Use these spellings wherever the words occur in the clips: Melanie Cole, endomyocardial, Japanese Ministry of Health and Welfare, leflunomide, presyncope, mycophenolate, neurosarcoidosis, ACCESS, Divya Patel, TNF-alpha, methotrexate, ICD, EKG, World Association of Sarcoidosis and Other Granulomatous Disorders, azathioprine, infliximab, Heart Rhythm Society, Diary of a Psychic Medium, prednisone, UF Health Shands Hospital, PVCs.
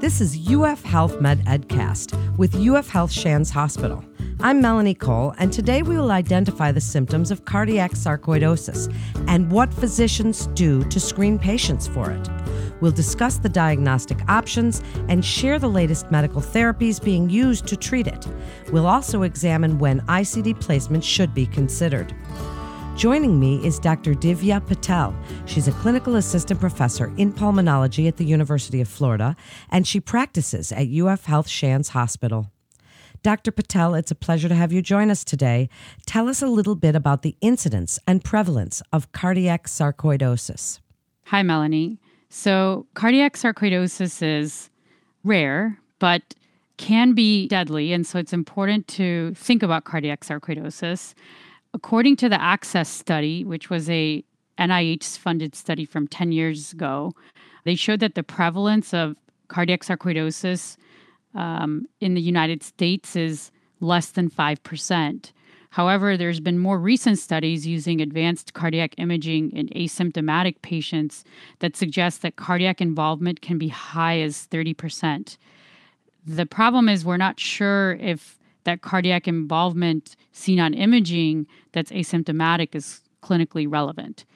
This is UF Health Med EdCast with UF Health Shands Hospital. I'm Melanie Cole, and today we will identify the symptoms of cardiac sarcoidosis and what physicians do to screen patients for it. We'll discuss the diagnostic options and share the latest medical therapies being used to treat it. We'll also examine when ICD placement should be considered. Joining me is Dr. Divya Patel. She's a clinical assistant professor in pulmonology at the University of Florida, and she practices at UF Health Shands Hospital. Dr. Patel, it's a pleasure to have you join us today. Tell us a little bit about the incidence and prevalence of cardiac sarcoidosis. Hi, Melanie. So cardiac sarcoidosis is rare, but can be deadly, and so it's important to think about cardiac sarcoidosis. According to the ACCESS study, which was a NIH-funded study from 10 years ago, they showed that the prevalence of cardiac sarcoidosis in the United States is less than 5%. However, there's been more recent studies using advanced cardiac imaging in asymptomatic patients that suggest that cardiac involvement can be high as 30%. The problem is we're not sure if that cardiac involvement seen on imaging that's asymptomatic is clinically relevant.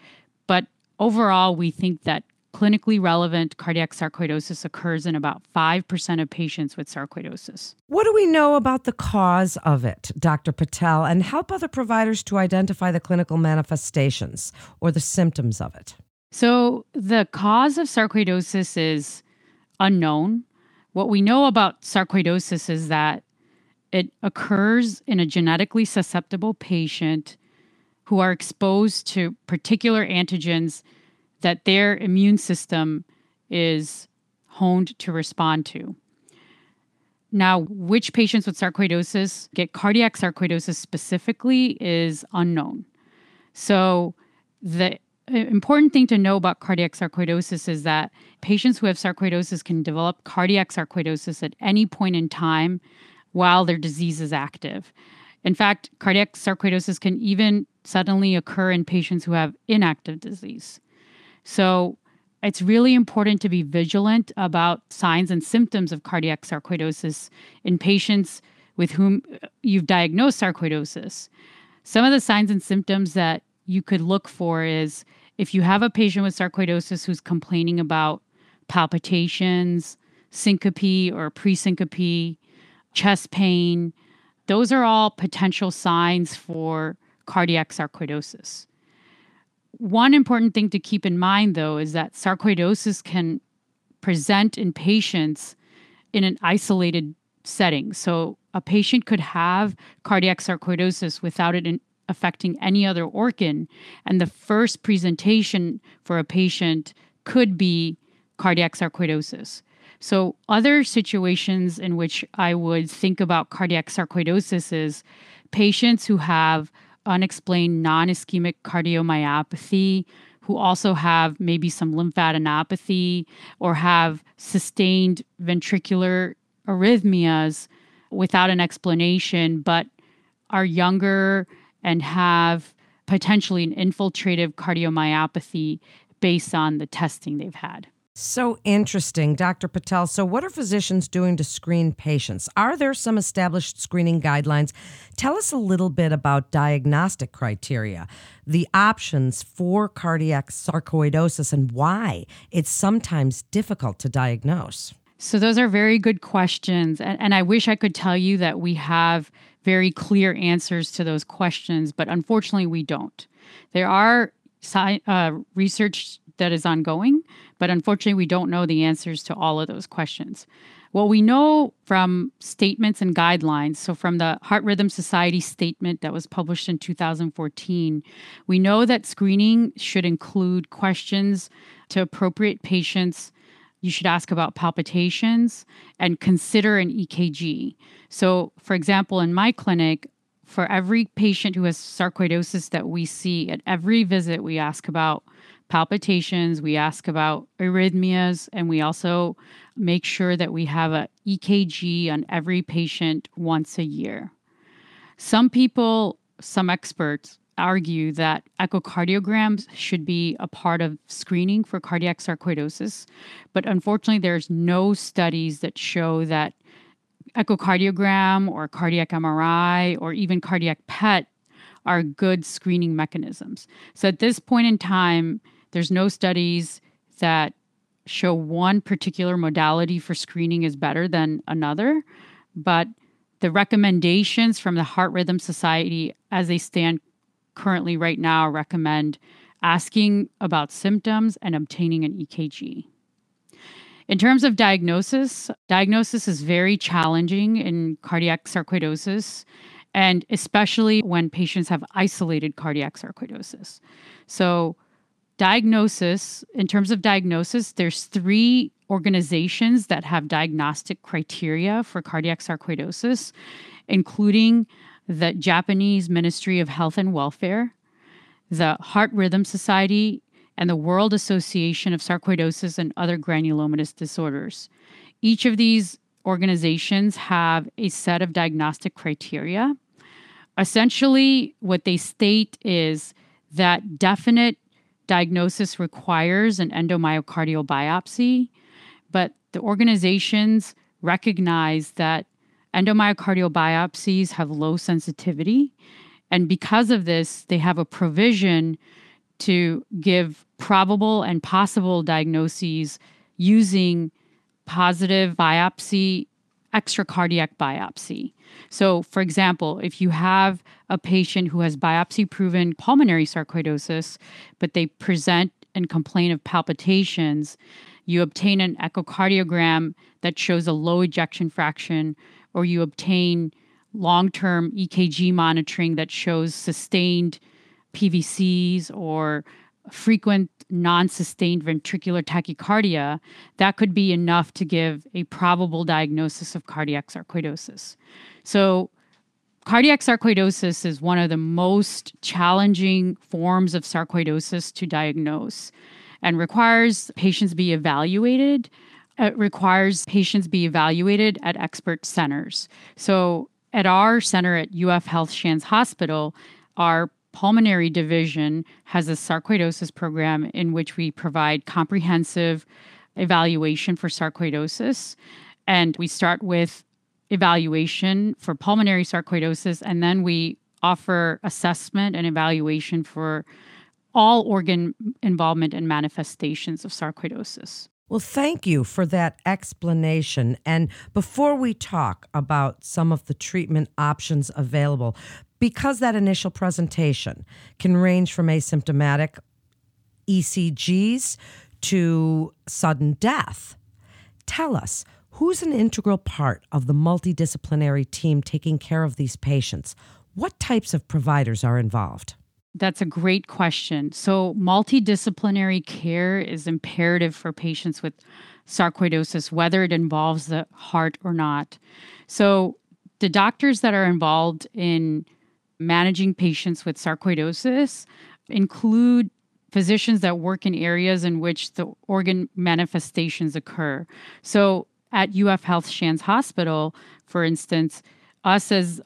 But overall, we think that clinically relevant cardiac sarcoidosis occurs in about 5% of patients with sarcoidosis. What do we know about the cause of it, Dr. Patel, and help other providers to identify the clinical manifestations or the symptoms of it? So the cause of sarcoidosis is unknown. What we know about sarcoidosis is that it occurs in a genetically susceptible patient who are exposed to particular antigens that their immune system is honed to respond to. Now, which patients with sarcoidosis get cardiac sarcoidosis specifically is unknown. So the important thing to know about cardiac sarcoidosis is that patients who have sarcoidosis can develop cardiac sarcoidosis at any point in time while their disease is active. In fact, cardiac sarcoidosis can even suddenly occur in patients who have inactive disease. So it's really important to be vigilant about signs and symptoms of cardiac sarcoidosis in patients with whom you've diagnosed sarcoidosis. Some of the signs and symptoms that you could look for is if you have a patient with sarcoidosis who's complaining about palpitations, syncope or presyncope, chest pain, those are all potential signs for cardiac sarcoidosis. One important thing to keep in mind, though, is that sarcoidosis can present in patients in an isolated setting. So a patient could have cardiac sarcoidosis without it affecting any other organ, and the first presentation for a patient could be cardiac sarcoidosis. So other situations in which I would think about cardiac sarcoidosis is patients who have unexplained non-ischemic cardiomyopathy, who also have maybe some lymphadenopathy or have sustained ventricular arrhythmias without an explanation, but are younger and have potentially an infiltrative cardiomyopathy based on the testing they've had. So interesting, Dr. Patel. So what are physicians doing to screen patients? Are there some established screening guidelines? Tell us a little bit about diagnostic criteria, the options for cardiac sarcoidosis, and why it's sometimes difficult to diagnose. So those are very good questions, and I wish I could tell you that we have very clear answers to those questions, but unfortunately we don't. There are research that is ongoing, but unfortunately, we don't know the answers to all of those questions. What we know from statements and guidelines, so from the Heart Rhythm Society statement that was published in 2014, we know that screening should include questions to appropriate patients you should ask about palpitations and consider an EKG. So, for example, in my clinic, for every patient who has sarcoidosis that we see at every visit, we ask about palpitations, we ask about arrhythmias, and we also make sure that we have an EKG on every patient once a year. Some people, some experts argue that echocardiograms should be a part of screening for cardiac sarcoidosis, but unfortunately there's no studies that show that echocardiogram or cardiac MRI or even cardiac PET are good screening mechanisms. So at this point in time, there's no studies that show one particular modality for screening is better than another, but the recommendations from the Heart Rhythm Society as they stand currently right now recommend asking about symptoms and obtaining an EKG. In terms of diagnosis, diagnosis is very challenging in cardiac sarcoidosis, and especially when patients have isolated cardiac sarcoidosis. So diagnosis, in terms of diagnosis, there's three organizations that have diagnostic criteria for cardiac sarcoidosis, including the Japanese Ministry of Health and Welfare, the Heart Rhythm Society, and the World Association of Sarcoidosis and Other Granulomatous Disorders. Each of these organizations have a set of diagnostic criteria. Essentially, what they state is that definite diagnosis requires an endomyocardial biopsy, but the organizations recognize that endomyocardial biopsies have low sensitivity, and because of this, they have a provision to give probable and possible diagnoses using positive biopsy, extracardiac biopsy. So, for example, if you have a patient who has biopsy-proven pulmonary sarcoidosis, but they present and complain of palpitations, you obtain an echocardiogram that shows a low ejection fraction, or you obtain long-term EKG monitoring that shows sustained PVCs or frequent non-sustained ventricular tachycardia, that could be enough to give a probable diagnosis of cardiac sarcoidosis. So cardiac sarcoidosis is one of the most challenging forms of sarcoidosis to diagnose and requires patients be evaluated. It requires patients be evaluated at expert centers. So at our center at UF Health Shands Hospital, our pulmonary division has a sarcoidosis program in which we provide comprehensive evaluation for sarcoidosis. And we start with evaluation for pulmonary sarcoidosis, and then we offer assessment and evaluation for all organ involvement and manifestations of sarcoidosis. Well, thank you for that explanation. And before we talk about some of the treatment options available, because that initial presentation can range from asymptomatic ECGs to sudden death, tell us, who's an integral part of the multidisciplinary team taking care of these patients? What types of providers are involved? That's a great question. So multidisciplinary care is imperative for patients with sarcoidosis, whether it involves the heart or not. So the doctors that are involved in managing patients with sarcoidosis include physicians that work in areas in which the organ manifestations occur. So at UF Health Shands Hospital, for instance, us as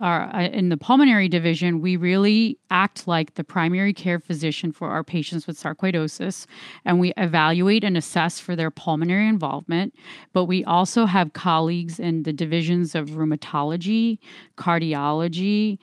in the pulmonary division, we really act like the primary care physician for our patients with sarcoidosis, and we evaluate and assess for their pulmonary involvement. But we also have colleagues in the divisions of rheumatology, cardiology,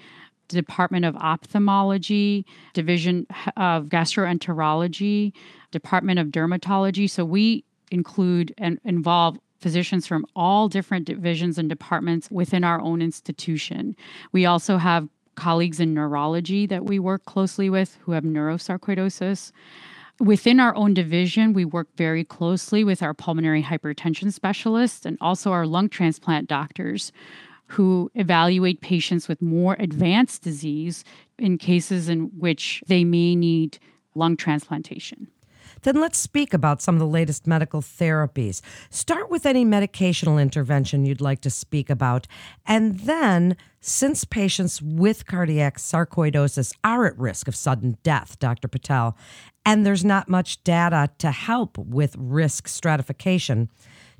Department of Ophthalmology, Division of Gastroenterology, Department of Dermatology. So we include and involve physicians from all different divisions and departments within our own institution. We also have colleagues in neurology that we work closely with who have neurosarcoidosis. Within our own division, we work very closely with our pulmonary hypertension specialists and also our lung transplant doctors who evaluate patients with more advanced disease in cases in which they may need lung transplantation. Then let's speak about some of the latest medical therapies. Start with any medicational intervention you'd like to speak about. And then, since patients with cardiac sarcoidosis are at risk of sudden death, Dr. Patel, and there's not much data to help with risk stratification,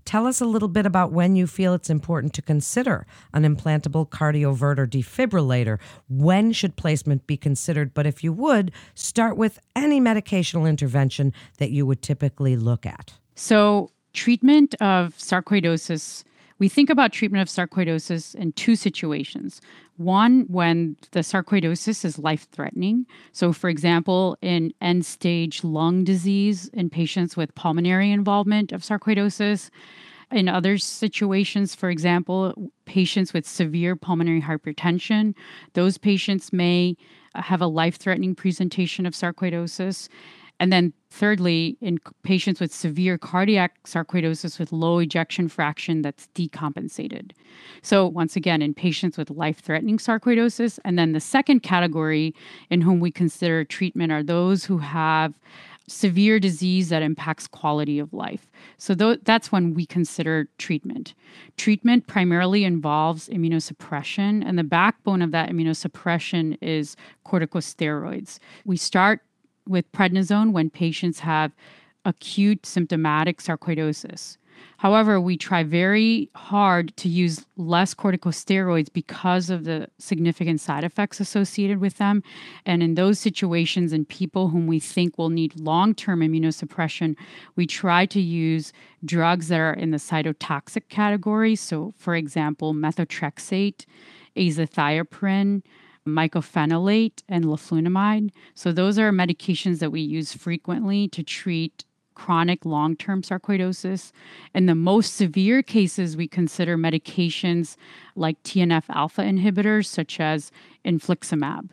tell us a little bit about when you feel it's important to consider an implantable cardioverter defibrillator. When should placement be considered? But if you would, start with any medicational intervention that you would typically look at. So treatment of sarcoidosis, we think about treatment of sarcoidosis in two situations. One, when the sarcoidosis is life-threatening. So, for example, in end-stage lung disease in patients with pulmonary involvement of sarcoidosis. In other situations, for example, patients with severe pulmonary hypertension, those patients may have a life-threatening presentation of sarcoidosis. And then thirdly, in patients with severe cardiac sarcoidosis with low ejection fraction that's decompensated. So once again, in patients with life-threatening sarcoidosis. And then the second category in whom we consider treatment are those who have severe disease that impacts quality of life. So that's when we consider treatment. Treatment primarily involves immunosuppression, and the backbone of that immunosuppression is corticosteroids. We start with prednisone when patients have acute symptomatic sarcoidosis. However, we try very hard to use less corticosteroids because of the significant side effects associated with them. And in those situations, in people whom we think will need long-term immunosuppression, we try to use drugs that are in the cytotoxic category. So, for example, methotrexate, azathioprine, mycophenolate, and leflunomide. So those are medications that we use frequently to treat chronic long-term sarcoidosis. In the most severe cases, we consider medications like TNF-alpha inhibitors, such as infliximab.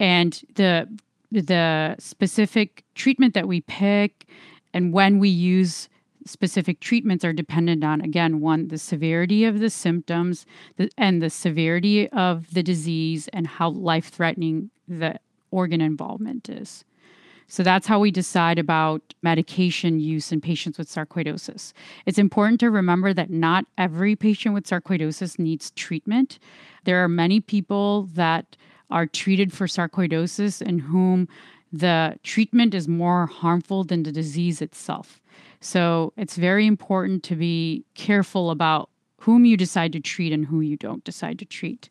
And the specific treatment that we pick and when we use specific treatments are dependent on, again, one, the severity of the symptoms and the severity of the disease and how life-threatening the organ involvement is. So that's how we decide about medication use in patients with sarcoidosis. It's important to remember that not every patient with sarcoidosis needs treatment. There are many people that are treated for sarcoidosis in whom the treatment is more harmful than the disease itself. So it's very important to be careful about whom you decide to treat and who you don't decide to treat.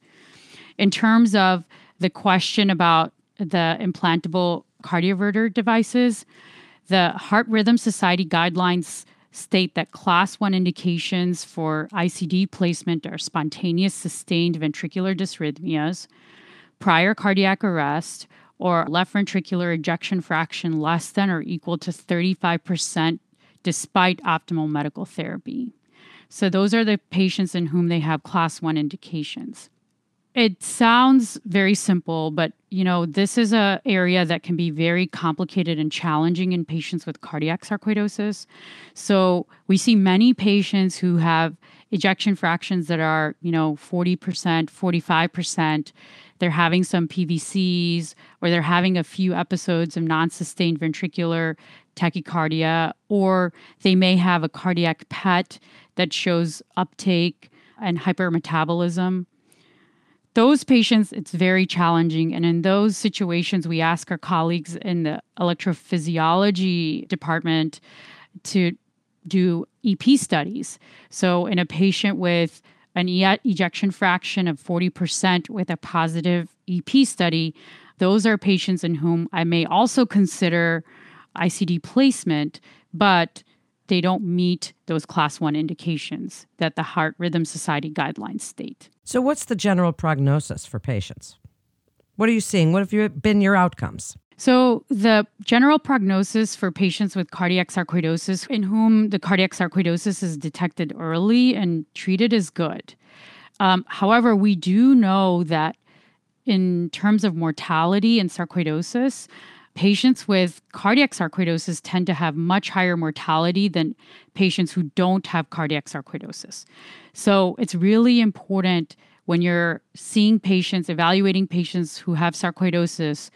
In terms of the question about the implantable cardioverter devices, the Heart Rhythm Society guidelines state that class 1 indications for ICD placement are spontaneous sustained ventricular dysrhythmias, prior cardiac arrest, or left ventricular ejection fraction less than or equal to 35% despite optimal medical therapy. So those are the patients in whom they have class 1 indications. It sounds very simple, but this is an area that can be very complicated and challenging in patients with cardiac sarcoidosis. So we see many patients who have ejection fractions that are, 40%, 45%. They're having some PVCs, or they're having a few episodes of non-sustained ventricular tachycardia, or they may have a cardiac PET that shows uptake and hypermetabolism. Those patients, it's very challenging. And in those situations, we ask our colleagues in the electrophysiology department to do EP studies. So in a patient with an ejection fraction of 40% with a positive EP study, those are patients in whom I may also consider ICD placement, but they don't meet those class 1 indications that the Heart Rhythm Society guidelines state. So what's the general prognosis for patients? What are you seeing? What have been your outcomes? So the general prognosis for patients with cardiac sarcoidosis in whom the cardiac sarcoidosis is detected early and treated is good. However, we do know that in terms of mortality and sarcoidosis, patients with cardiac sarcoidosis tend to have much higher mortality than patients who don't have cardiac sarcoidosis. So it's really important when you're seeing patients, evaluating patients who have sarcoidosis,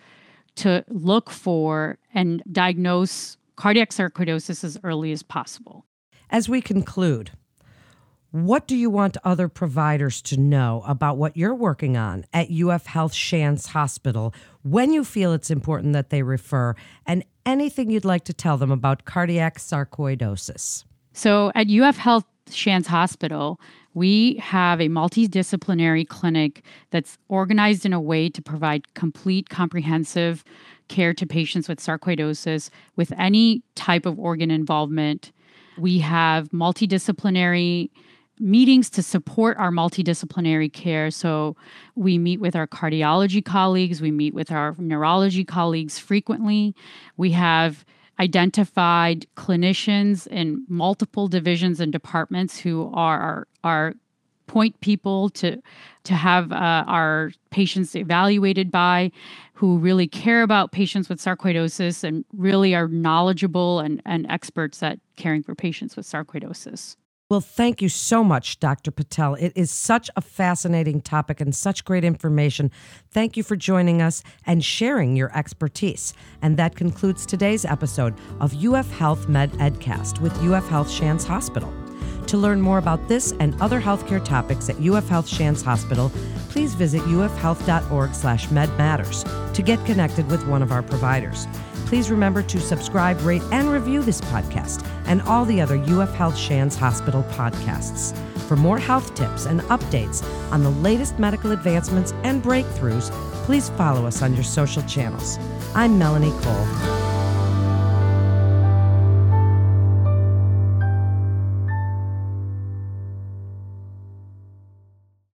to look for and diagnose cardiac sarcoidosis as early as possible. As we conclude, what do you want other providers to know about what you're working on at UF Health Shands Hospital when you feel it's important that they refer, and anything you'd like to tell them about cardiac sarcoidosis? So at UF Health Shands Hospital, we have a multidisciplinary clinic that's organized in a way to provide complete, comprehensive care to patients with sarcoidosis with any type of organ involvement. We have multidisciplinary meetings to support our multidisciplinary care. So we meet with our cardiology colleagues, we meet with our neurology colleagues frequently. We have identified clinicians in multiple divisions and departments who are our point people to have our patients evaluated by, who really care about patients with sarcoidosis and really are knowledgeable and experts at caring for patients with sarcoidosis. Well, thank you so much, Dr. Patel. It is such a fascinating topic and such great information. Thank you for joining us and sharing your expertise. And that concludes today's episode of UF Health Med Edcast with UF Health Shands Hospital. To learn more about this and other healthcare topics at UF Health Shands Hospital, please visit ufhealth.org/medmatters to get connected with one of our providers. Please remember to subscribe, rate, and review this podcast and all the other UF Health Shands Hospital podcasts. For more health tips and updates on the latest medical advancements and breakthroughs, please follow us on your social channels. I'm Melanie Cole.